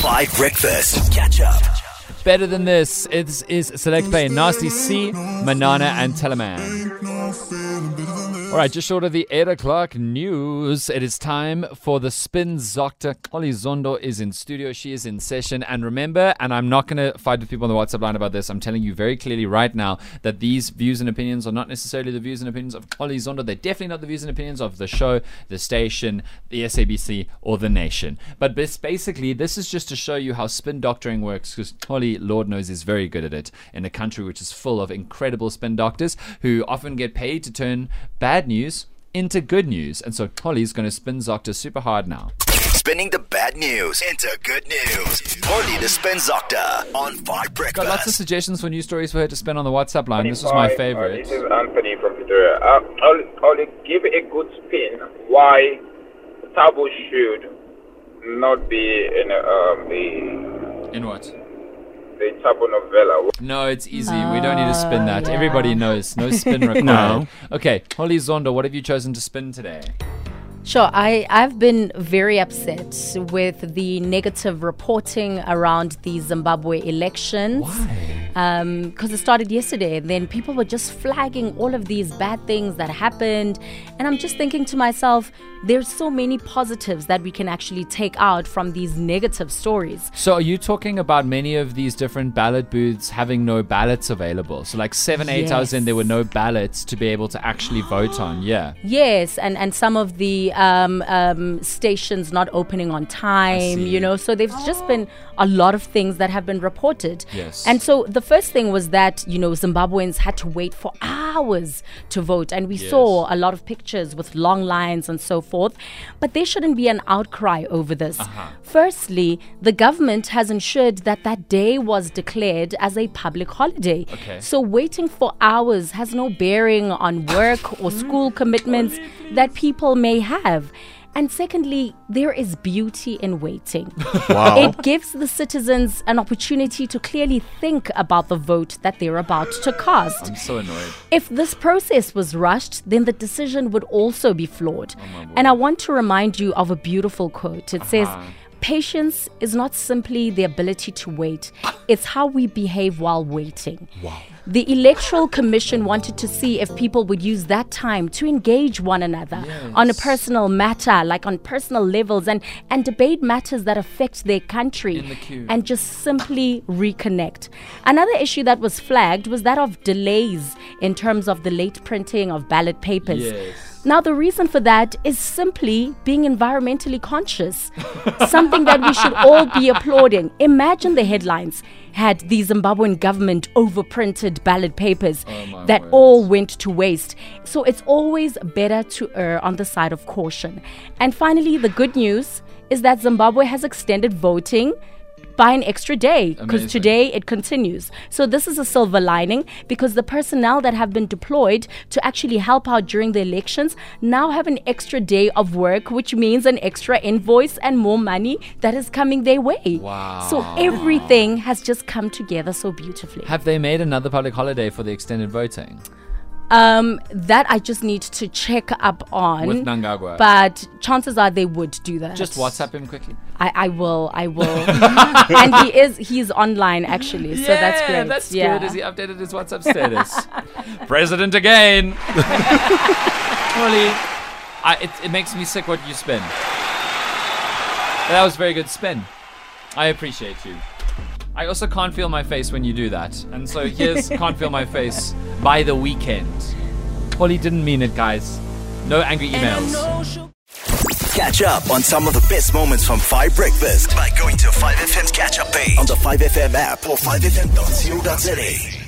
5 Breakfast. Catch up. Better than this. This is Select Play. Nasty C, Manana and Telemann. All right, just short of the 8 o'clock news. It is time for the SPINDZOCTOR. Xoli Zondo is in studio. She is in session. And remember, and I'm not going to fight with people on the WhatsApp line about this. I'm telling you very clearly right now that these views and opinions are not necessarily the views and opinions of Xoli Zondo. They're definitely not the views and opinions of the show, the station, the SABC, or the nation. But basically, this is just to show you how spin doctoring works, because Xoli, Lord knows, is very good at it in a country which is full of incredible spin doctors who often get paid to turn bad news into good news. And so Xoli's going to spin-zoctor super hard now. Spinning the bad news into good news. Xoli the Spinzoctor on 5 Breakfast. Got lots of suggestions for news stories for her to spin on the WhatsApp line. This is my favorite. This is Anthony from Pretoria. Xoli, give a good spin why Thabo should not be in what? The Thabo novella. No, it's easy. We don't need to spin that. Yeah. Everybody knows. No spin required. No. Okay, Xoli Zondo, what have you chosen to spin today? Sure. I've been very upset with the negative reporting around the Zimbabwe elections. Why? Because it started yesterday. Then people were just flagging all of these bad things that happened. And I'm just thinking to myself, there's so many positives that we can actually take out from these negative stories. So are you talking about many of these different ballot booths having no ballots available? So like 7-8 hours in, there were no ballots to be able to actually vote on. Yeah. Yes. And some of the stations not opening on time, you know. So there's just been a lot of things that have been reported. Yes. And so the first thing was that, you know, Zimbabweans had to wait for hours to vote. And we saw a lot of pictures with long lines and so forth. But there shouldn't be an outcry over this. Firstly, the government has ensured that that day was declared as a public holiday. So waiting for hours has no bearing on work or school commitments that people may have. And secondly, there is beauty in waiting. Wow. It gives the citizens an opportunity to clearly think about the vote that they're about to cast. I'm so annoyed. If this process was rushed, then the decision would also be flawed. Oh, and I want to remind you of a beautiful quote. It says, "Patience is not simply the ability to wait. It's how we behave while waiting." Wow. The Electoral Commission wanted to see if people would use that time to engage one another on a personal matter, like on personal levels, and debate matters that affect their country and just simply reconnect. Another issue that was flagged was that of delays in terms of the late printing of ballot papers. Now, the reason for that is simply being environmentally conscious, something that we should all be applauding. Imagine the headlines had the Zimbabwean government overprinted ballot papers that all went to waste. So it's always better to err on the side of caution. And finally, the good news is that Zimbabwe has extended voting by an extra day, because today it continues. So this is a silver lining, because the personnel that have been deployed to actually help out during the elections now have an extra day of work, which means an extra invoice and more money that is coming their way. Wow. So everything has just come together so beautifully. Have they made another public holiday for the extended voting? That I just need to check up on. With Nangagwa. But chances are they would do that. Just WhatsApp him quickly. I will. And he's online actually, so that's great. That's good. Has he updated his WhatsApp status? President again. Holy, it makes me sick what you spin. That was very good spin. I appreciate you. I also can't feel my face when you do that. And so here's Can't Feel My Face by The Weeknd. Well, he didn't mean it, guys. No angry emails. Catch up on some of the best moments from 5 Breakfast by going to 5FM's catch-up page on the 5FM app or 5FM.co.za.